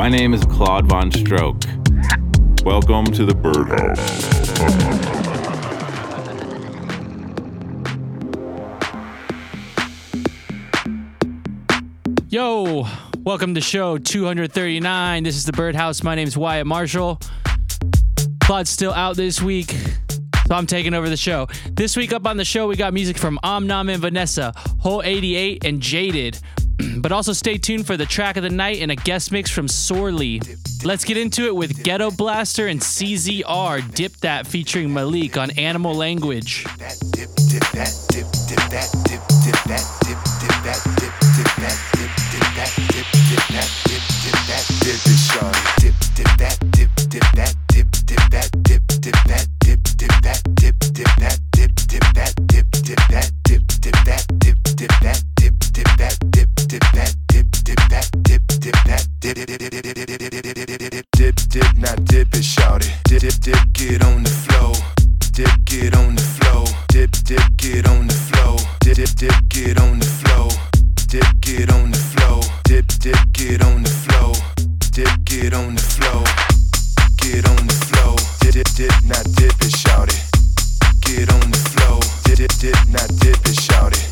My name is Claude VonStroke. Welcome to the Birdhouse. Yo, welcome to show 239. This is the Birdhouse. My name is Wyatt Marshall. Claude's still out this week, so I'm taking over the show. This week up on the show, we got music from OMNOM and Vanessa, Whole 88, and Jaded. But also stay tuned for the track of the night and a guest mix from Sorley. Let's get into it with Ghetto Blaster and CZR, Dip That, featuring Malik on Animal Language. That dip, dip, that dip, dip, that dip, dip, that dip, dip, that dip, dip, that dip, dip, that dip, dip, that dip, dip, that dip, dip, dip, that dip, dip, that dip, dip, that dip, dip, that dip, dip, that dip, dip, that dip, dip, that dip, dip, that dip, dip, that dip, dip, that dip, dip, that dip, dip, that dip, that dip, dip, that dip, dip, not dip it, shout it, dip, dip, get on the flow. Dip, get on the flow. Dip, dip, get on the flow. Dip, dip, dip, get on the flow. Dip, get on the flow. Dip, dip, get on the flow. Dip, get on the flow. Get on the flow. Dip, dip, dip, not dip it, shout it. Get on the flow. Dip, dip, dip, not dip it, shout it.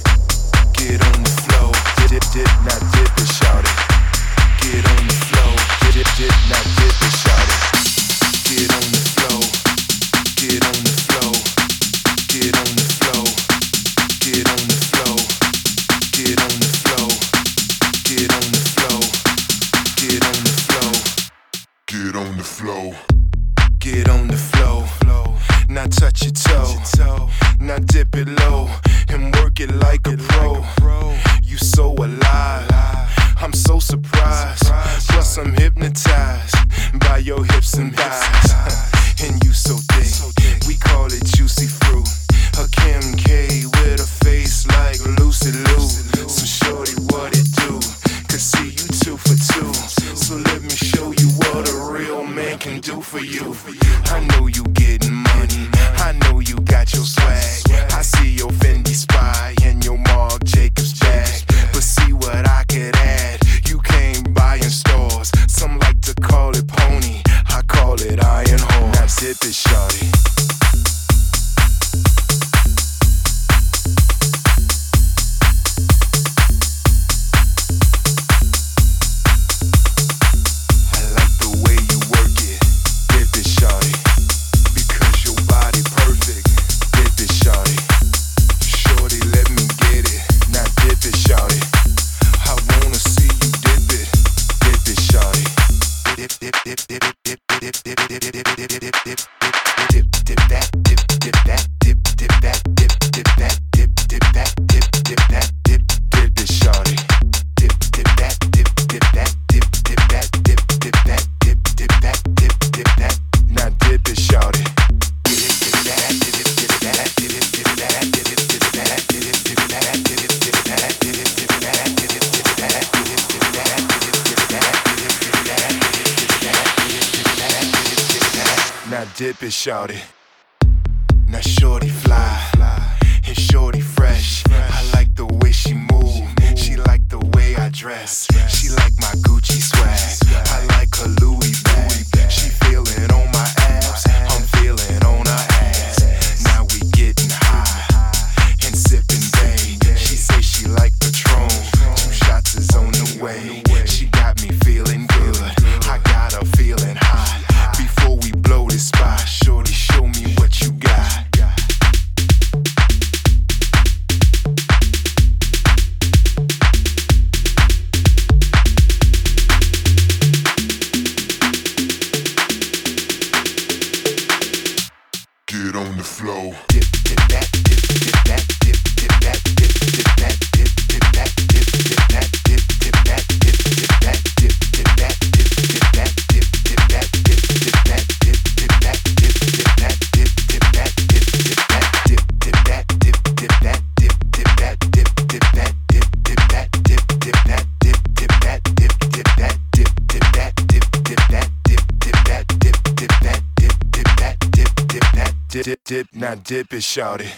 Get on the flow. Dip, dip, dip, not dip it, shout it. Get on the flow. Dip, dip, dip, not dip it, shout it. Get on the flow. Get on the flow, get on the flow, get on the flow, get on the flow, get on the flow, get on the flow, get on the flow, get on the flow, flow. Now touch your toe, now dip it low, and work it like a pro. You so alive, I'm so surprised, plus I'm hypnotized by your hips and thighs. And you so thick, we call it juicy fruit. A Kim K with a face like Lucy Lou. So shorty, what it do? Could see you 2 for 2. So let me show you what a real man can do for you. I know you getting money, I know you got your swag. I see your Fendi Spy and your Marc Jacobs bag. But see what I could add, you can't buy in stores. Some like to call it pony, I call it iron horn. Now dip it, shawty. I like the way you work it, dip it, shawty. Because your body perfect, dip it, shawty. Shorty, let me get it. Now dip it, shawty. I wanna see you dip it, shawty. Dip, dip, dip, dip, dip. Dip dip dip dip dip dip dip dip dip dip that dip dip that dip dip that dip dip that dip dip that dip dip that dip dip it shawty dip dip that dip dip that dip dip that dip dip that dip dip that dip dip that now dip it shawty dip dip that dip dip that dip dip that dip dip that dip dip that dip dip that dip dip that dip dip that dip dip that dip dip that now dip it, shorty. Now shorty fly, and shorty fresh. I like the way she move, she like the way I dress. She like my Gucci swag, I like her Louis bag. She feelin' on my abs, I'm feelin' on her ass. Now we gettin' high, and sippin' day. She say she like Patron, 2 shots is on the way. She got me feelin' good, I got her feelin' high. Before we blow this spot, shorty, show me what you got. Get on the flow. Dip, dip that, dip, dip that, dip, dip that, dip, dip that, dip, dip that, dip, dip that, dip, dip that, dip, dip that, dip, dip that, dip, dip that, dip, dip that, dip, dip that, dip, dip that, dip, dip that, dip, dip that, dip, dip that, dip, dip that, dip, dip that, dip, dip that, dip, dip that, dip, dip that, dip, dip that, dip, dip that, dip, dip that, dip, dip that, dip, dip that, dip, dip that, dip, dip that, dip, dip that, dip, dip that, dip, dip, dip, now dip it, shout it.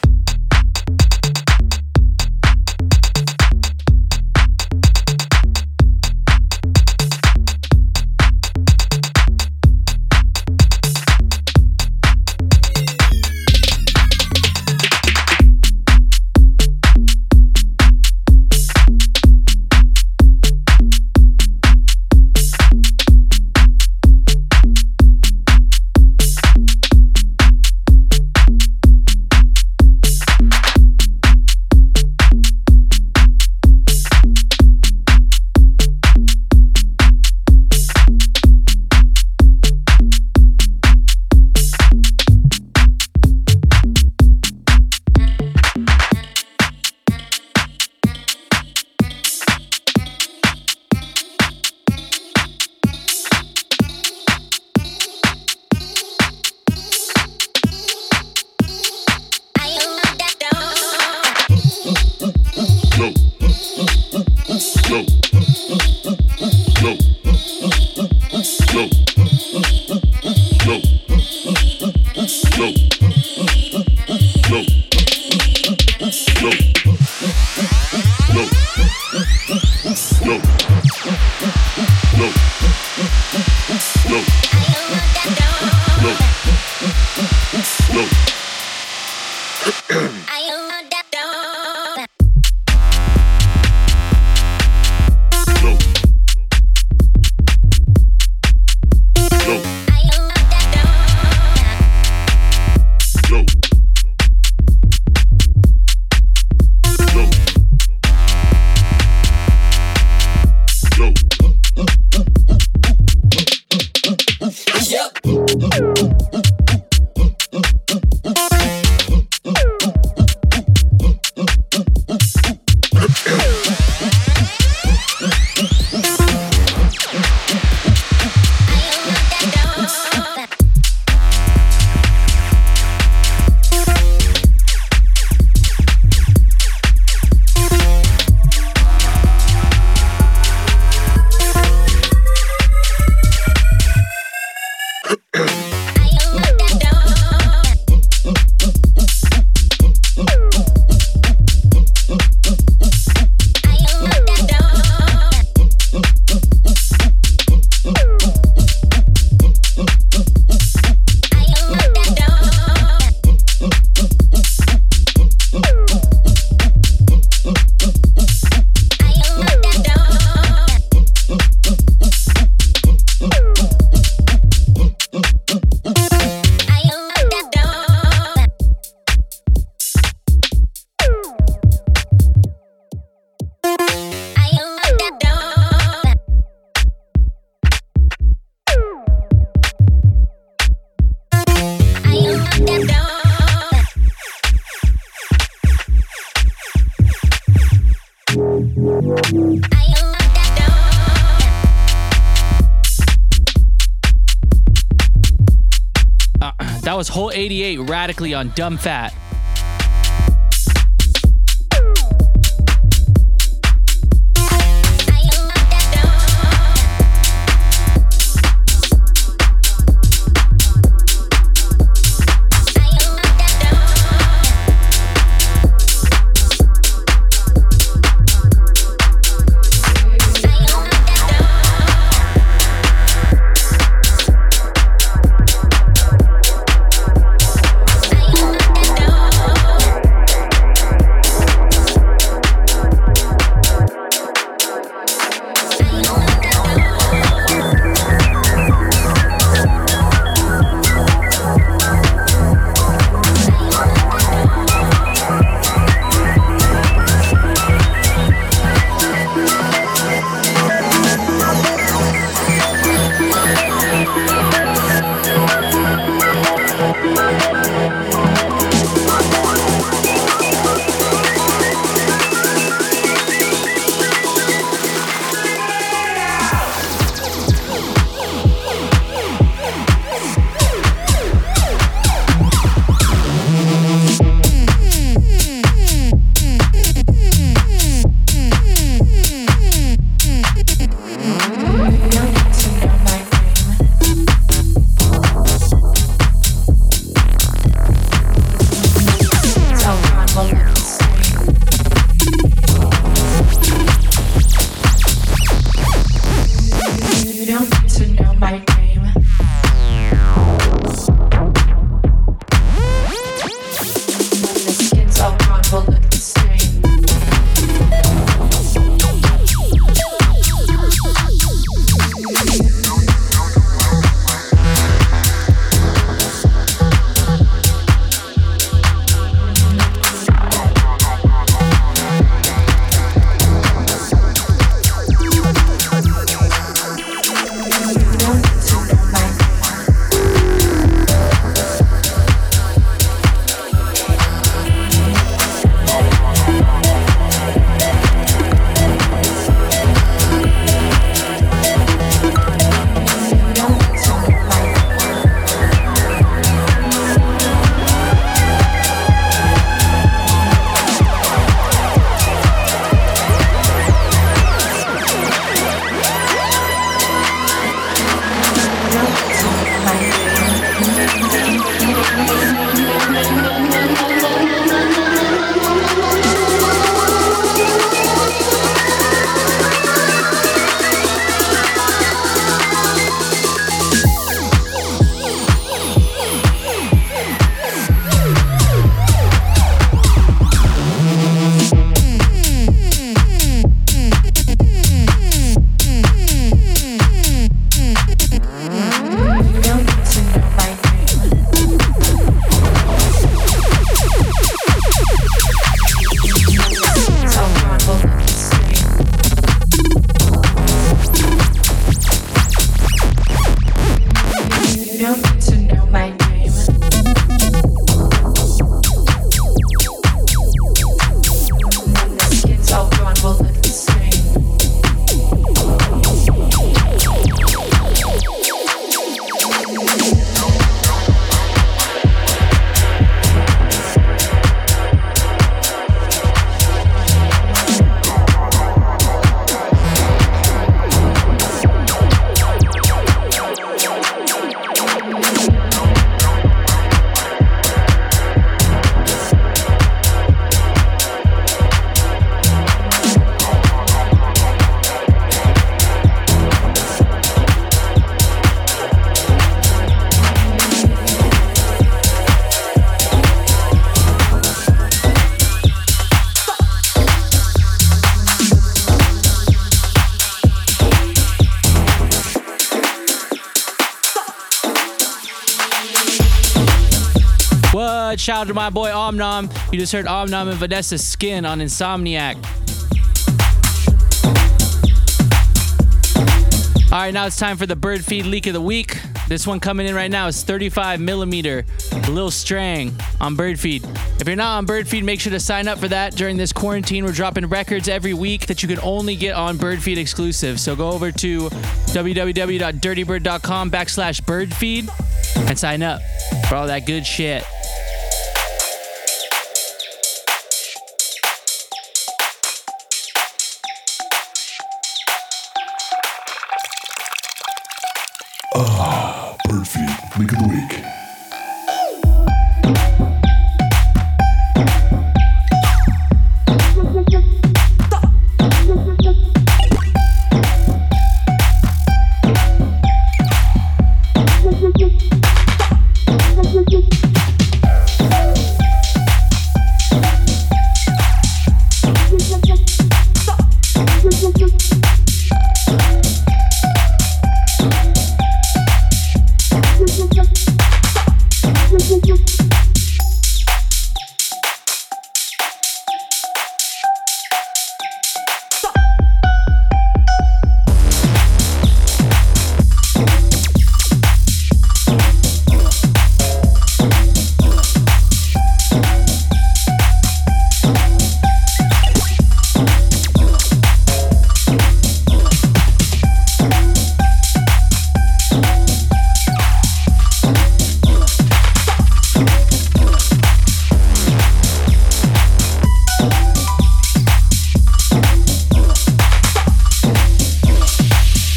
That was Whole 88 radically on Dumb Fat. shout out to my boy OMNOM. You just heard OMNOM and Vanessa Skin on Insomniac. All right, now it's time for the Birdfeed Leak of the Week. This one coming in right now is 35mm Lil Strang on Birdfeed. If you're not on Birdfeed, make sure to sign up for that. During this quarantine, we're dropping records every week that you can only get on Birdfeed exclusive. So go over to www.dirtybird.com/birdfeed and sign up for all that good shit. Birdfeed, Leak of the Week.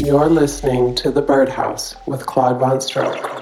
You're listening to The Birdhouse with Claude VonStroke.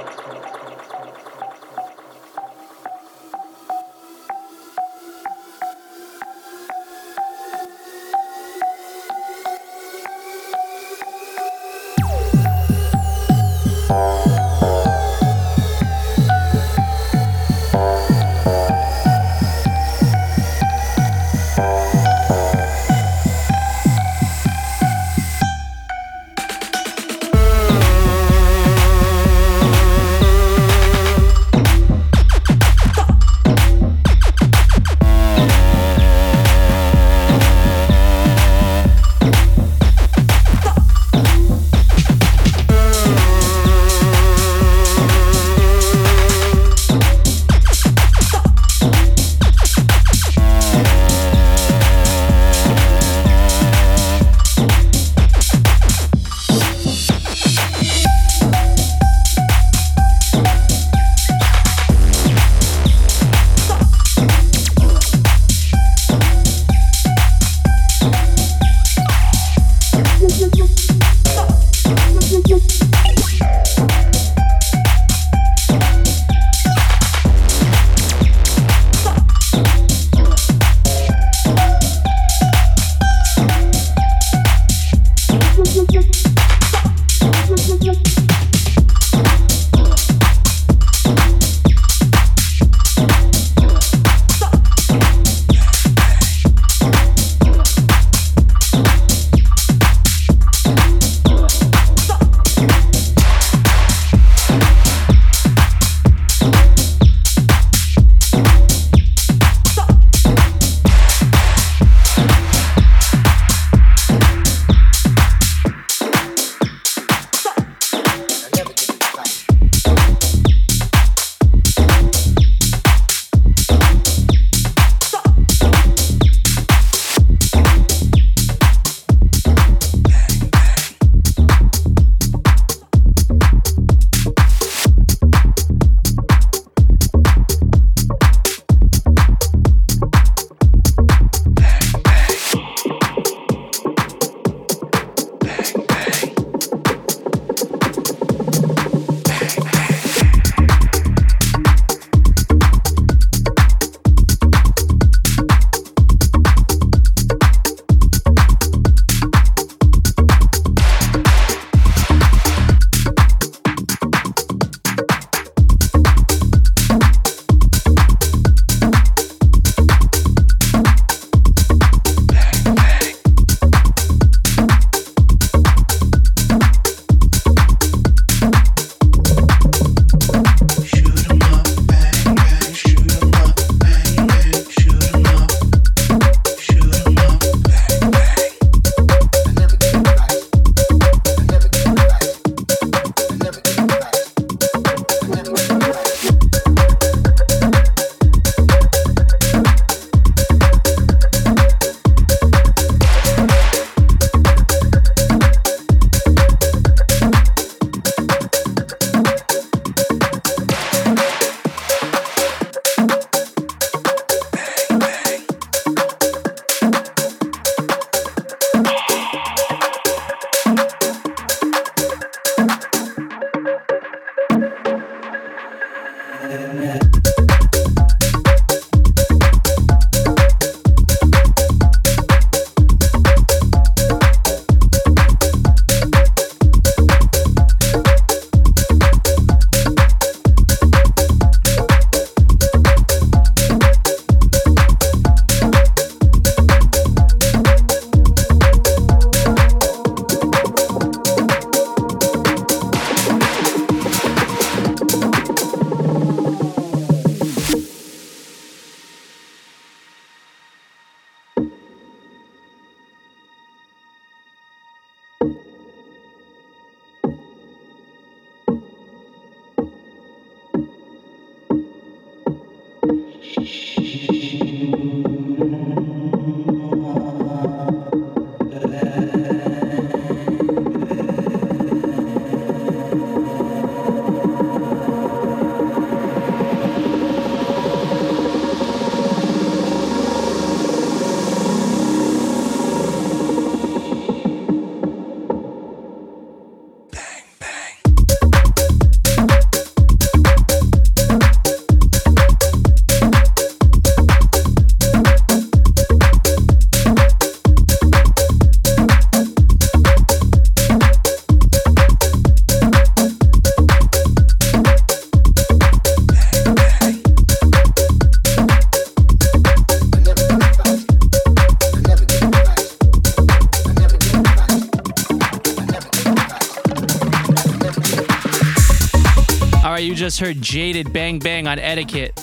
Just heard Jaded Bang Bang on Etiquette.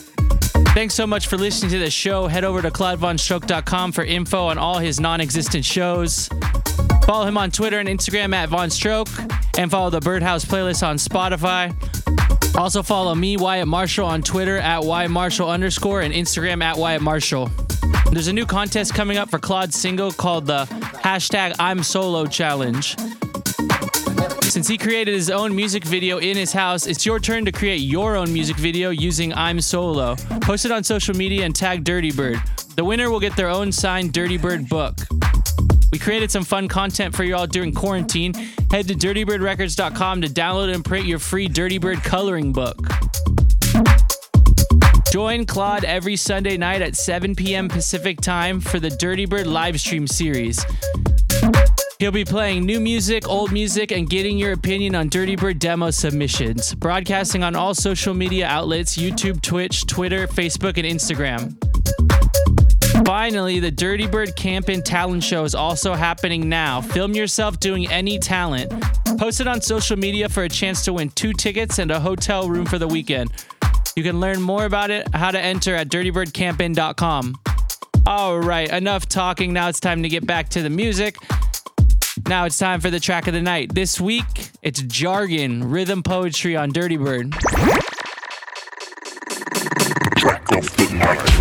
Thanks so much for listening to the show. Head over to claudvonstroke.com for info on all his non-existent shows. Follow him on Twitter and Instagram at VonStroke, and follow the Birdhouse playlist on Spotify. Also follow me, Wyatt Marshall, on Twitter at YMarshall_ and Instagram at Wyatt Marshall. There's a new contest coming up for Claude's single called the # I'm Solo Challenge. Since he created his own music video in his house, it's your turn to create your own music video using I'm Solo. Post it on social media and tag Dirtybird. The winner will get their own signed Dirtybird book. We created some fun content for you all during quarantine. Head to dirtybirdrecords.com to download and print your free Dirtybird coloring book. Join Claude every Sunday night at 7 p.m. Pacific time for the Dirtybird livestream series. He'll be playing new music, old music, and getting your opinion on Dirtybird demo submissions. Broadcasting on all social media outlets, YouTube, Twitch, Twitter, Facebook, and Instagram. Finally, the Dirtybird Campin talent show is also happening now. Film yourself doing any talent. Post it on social media for a chance to win 2 tickets and a hotel room for the weekend. You can learn more about it, how to enter, at dirtybirdcampin.com. All right, enough talking. Now it's time to get back to the music. Now it's time for the track of the night. This week, it's Jargon, Rhythm Poetry on Dirtybird. Track of the night.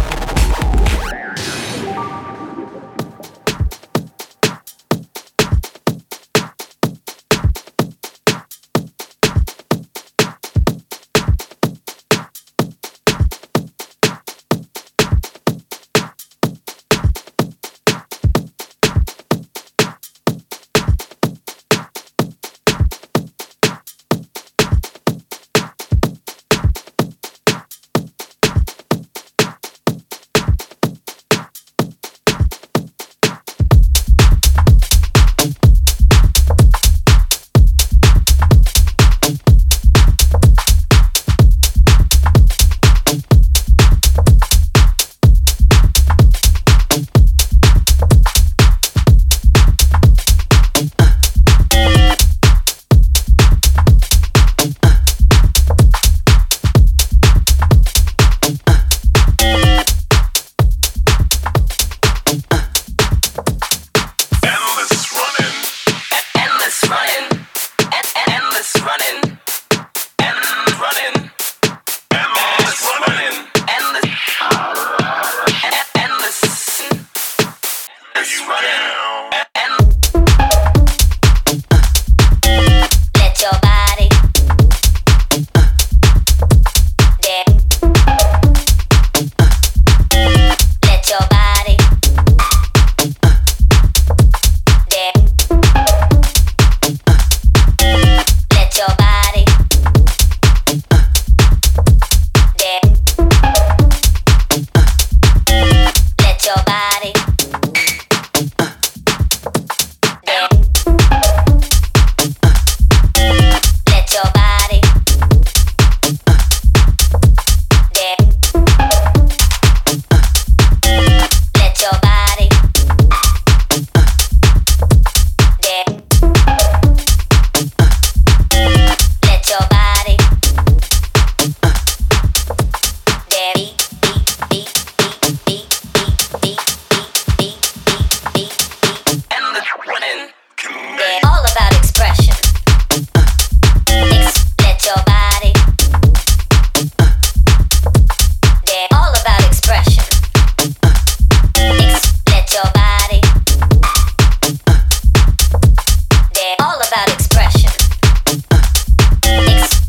about expression.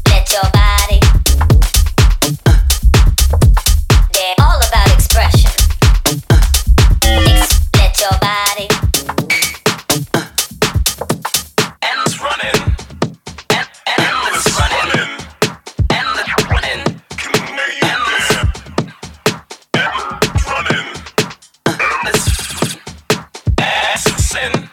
Let your body. They're all about expression. Let your body. Endless running. Endless running. Endless running. Endless running. Endless running. Endless accessing.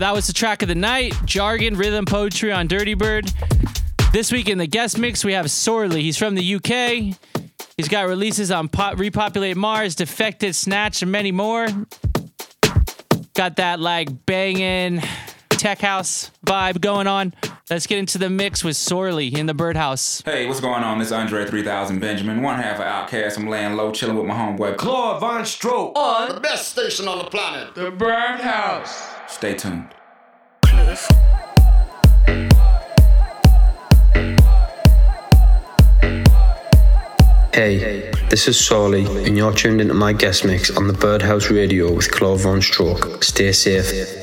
That was the track of the night, Jargon, Rhythm Poetry on Dirty Bird. This week in the guest mix, we have Sorley. He's from the UK. He's got releases on Repopulate Mars, Defected, Snatch, and many more. Got that like banging tech house vibe going on. Let's get into the mix with Sorley in the Birdhouse. Hey, what's going on? This is Andre 3000 Benjamin, one half of Outcast. I'm laying low, chilling with my homeboy Claude VonStroke on the best station on the planet, the Birdhouse. Stay tuned. Hey, this is Sorley, and you're tuned into my guest mix on the Birdhouse Radio with Claude VonStroke. Stay safe.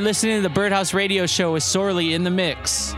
Listening to the Birdhouse Radio Show with Sorley in the mix.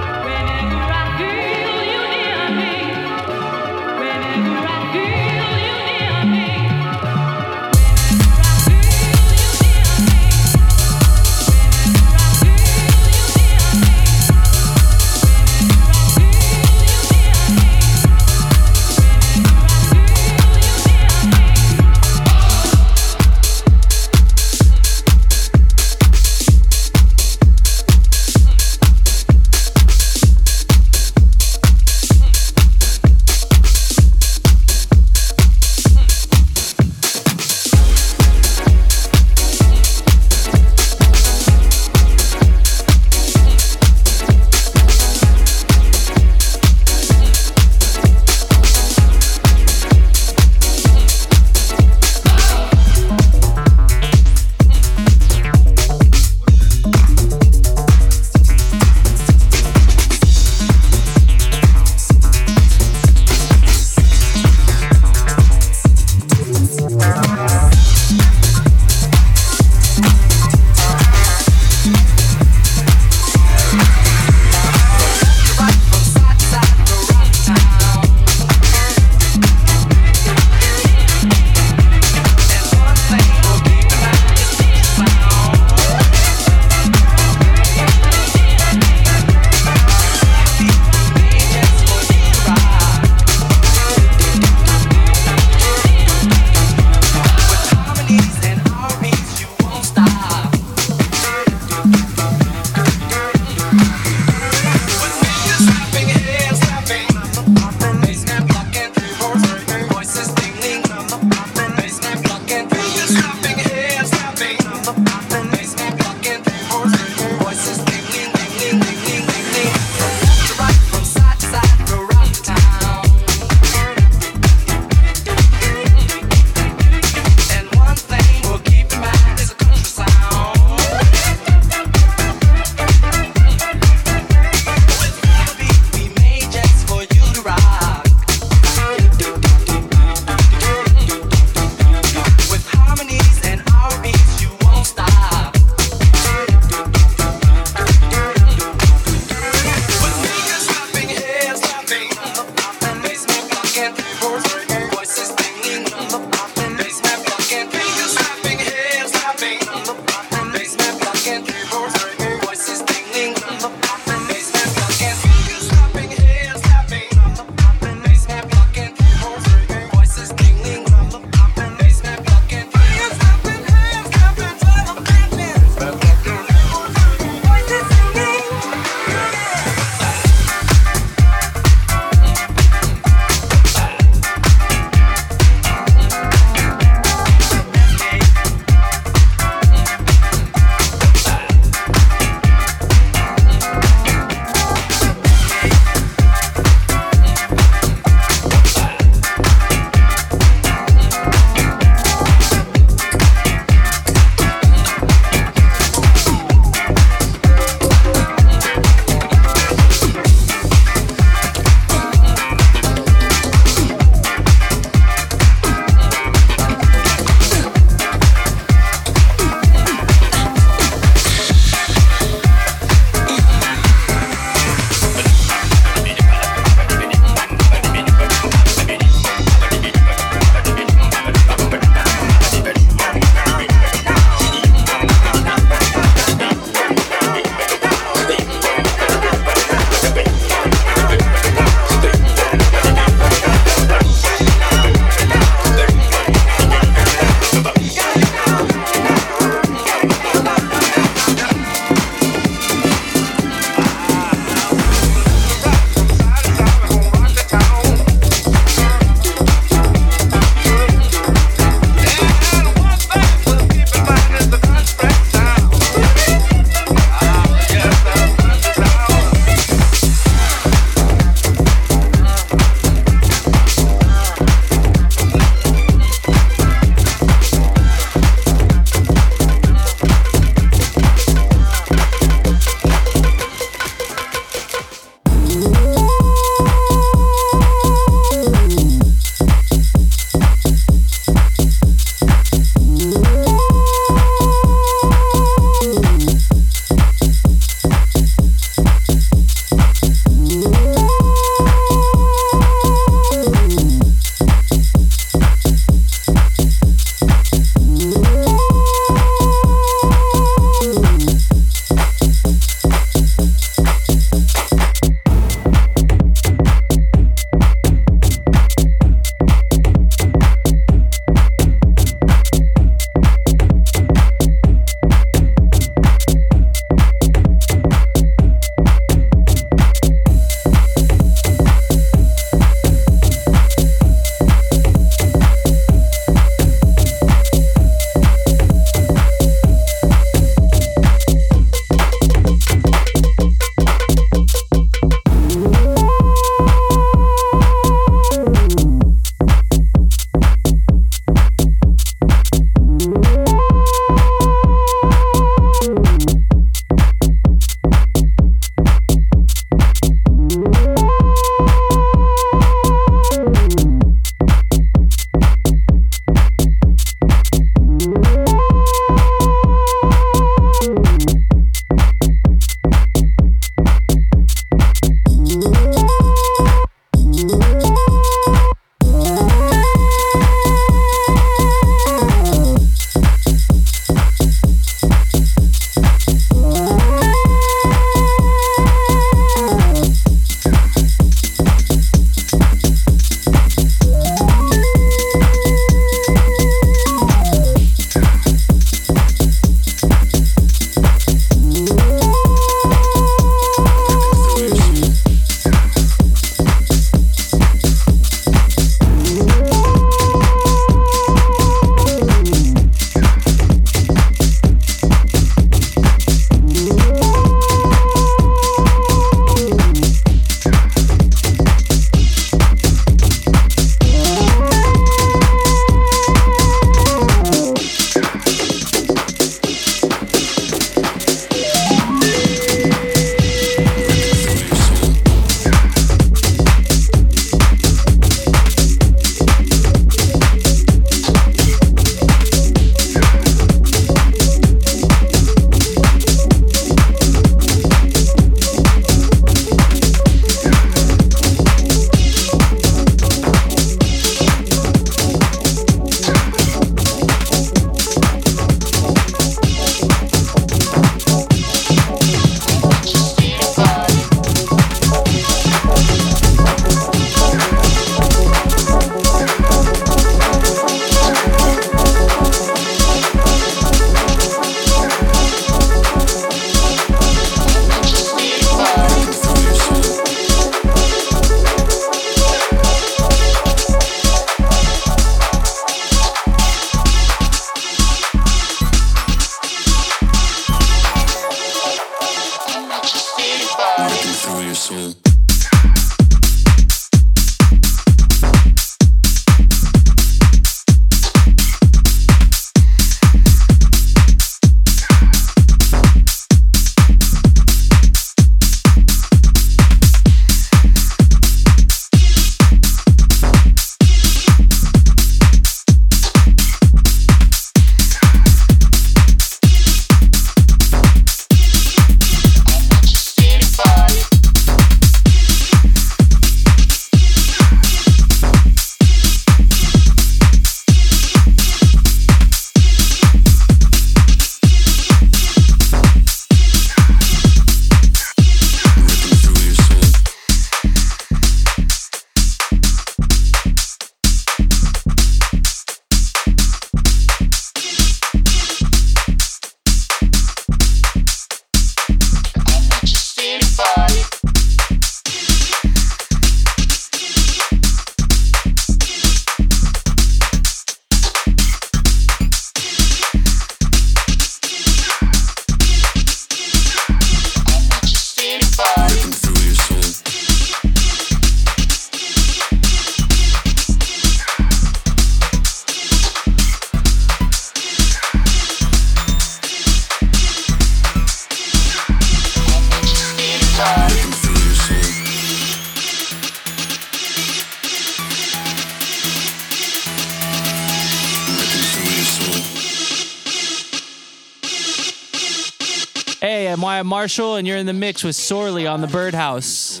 am Wyatt Marshall, and you're in the mix with Sorley on the Birdhouse.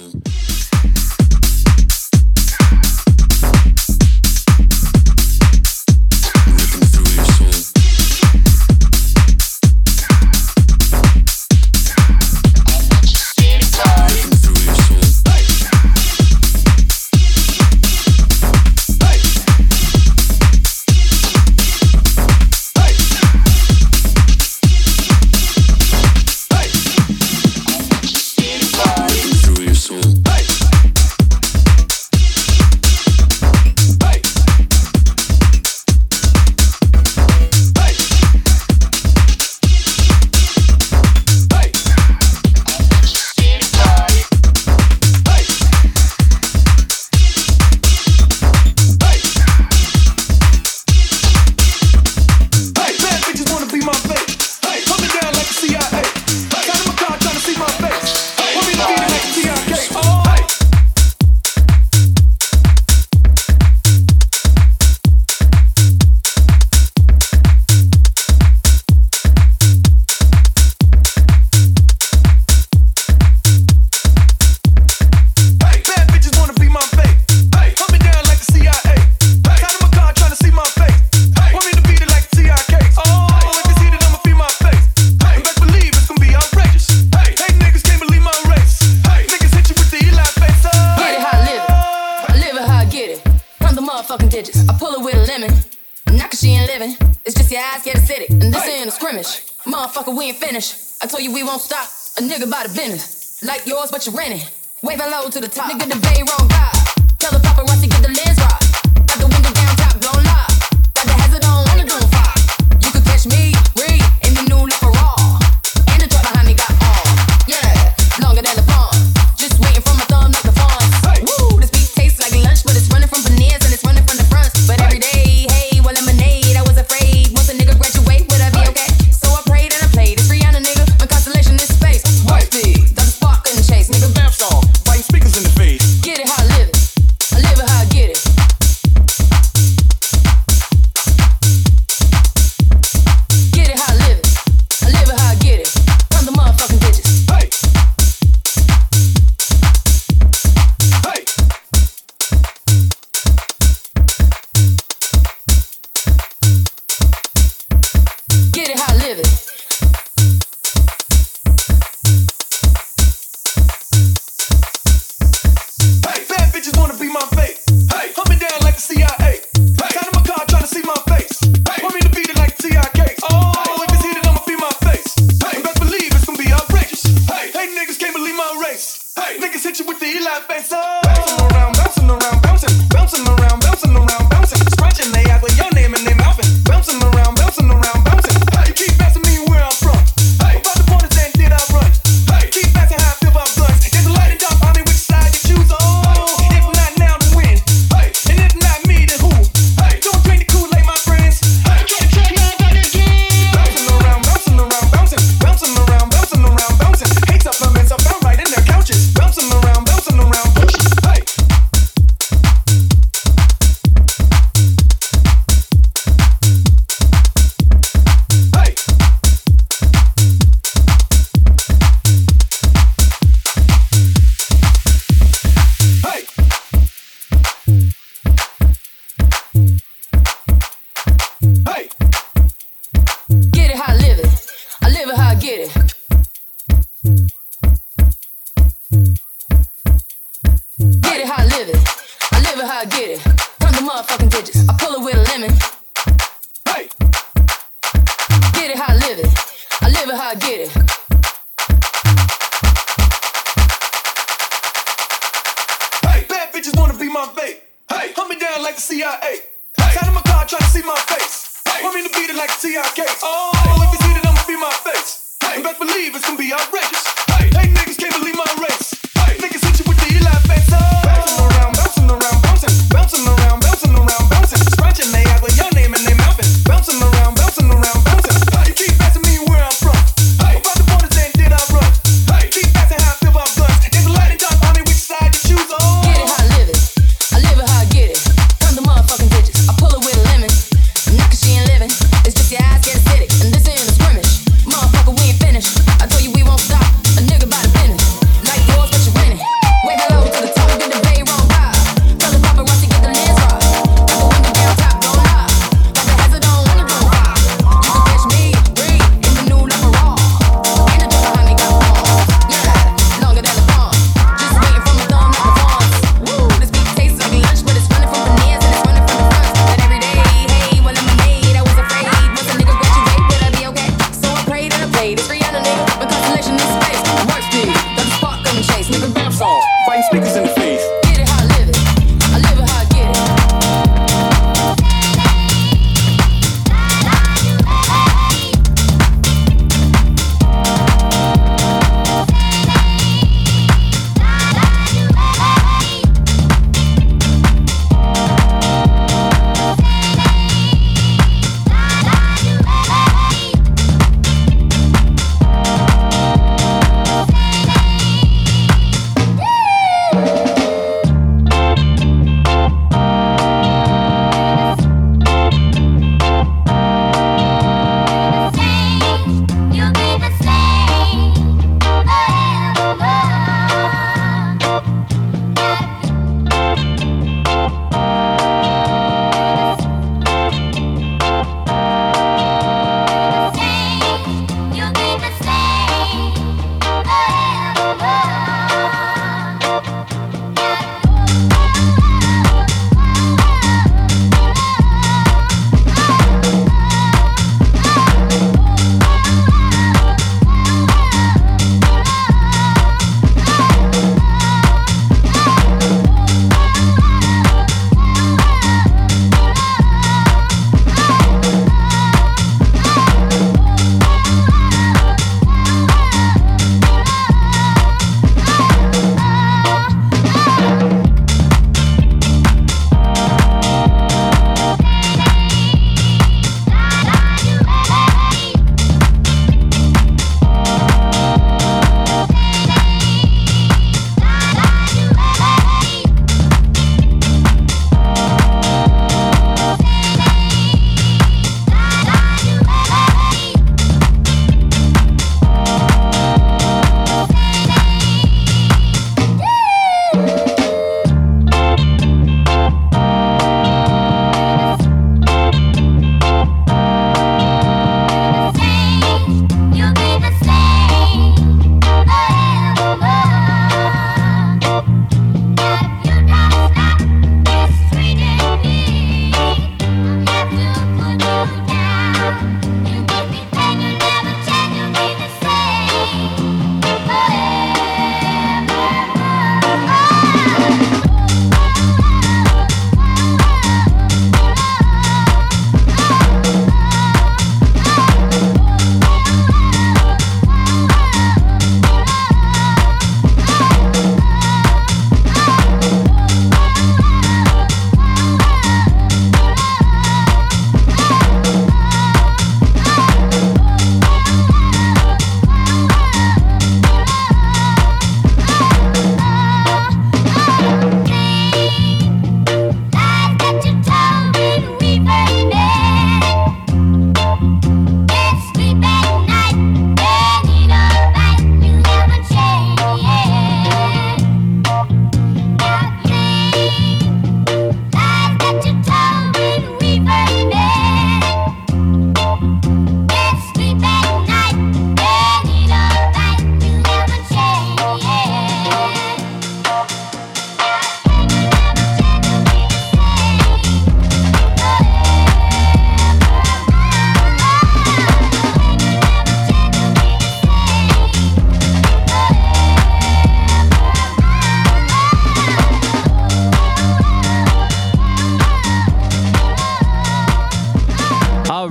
To the top. Nigga, the bay wrong guy. Tell the paparazzi get the lens rock. Got the window down, top blown lock. Got the hazard on, wanna do fire. You could catch me, Ree, in the new Laparall. And the truck behind me got all. Yeah, longer than the pond. Just waiting for my thumb, like the fun. Hey. Woo, this beat tastes like lunch, but it's running from veneers and it's running from the front. But every day, hey, well, lemonade, I was afraid. Once a nigga graduate, would I be okay? So I prayed and I played. It's Rihanna, nigga, my constellation is space. White beat, the spark couldn't chase, nigga, bounce off. Speakers in the face. Get it how I live it. I live it how I get it. Get it how I live it. I live it how I get it. From the motherfucking bitches. Hey. Hey. Get it how I live it. Just wanna be my face. Hey, hunt me down like the CIA. Hey, out of my car trying to see my face. Hey, want me to beat it like the CIA. Oh, if it's heated, I'ma be my face. Hey, best believe it's gonna be outrageous. Hey, hey, niggas can't believe my race. Hey, niggas hit you with the Eli face. Oh, bouncing around, bouncing around, bouncing, bouncing around, bouncing around, bouncing, scratching they out with your name and their mouth, bouncing around, bouncing around, bouncing. Hey, you keep asking me where I'm from. Hey, about the borders and did I run? Hey, keep asking how I feel about bloods. It's a light and dark, I mean which side you choose on. This is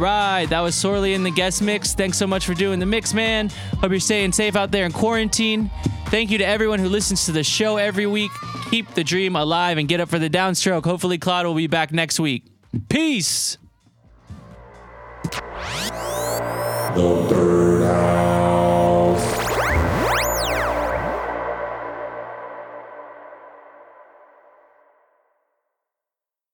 right, that was Sorley in the guest mix. Thanks so much for doing the mix, man. Hope you're staying safe out there in quarantine. Thank you to everyone who listens to the show every week. Keep the dream alive and get up for the downstroke. Hopefully Claude will be back next week. Peace. The Birdhouse.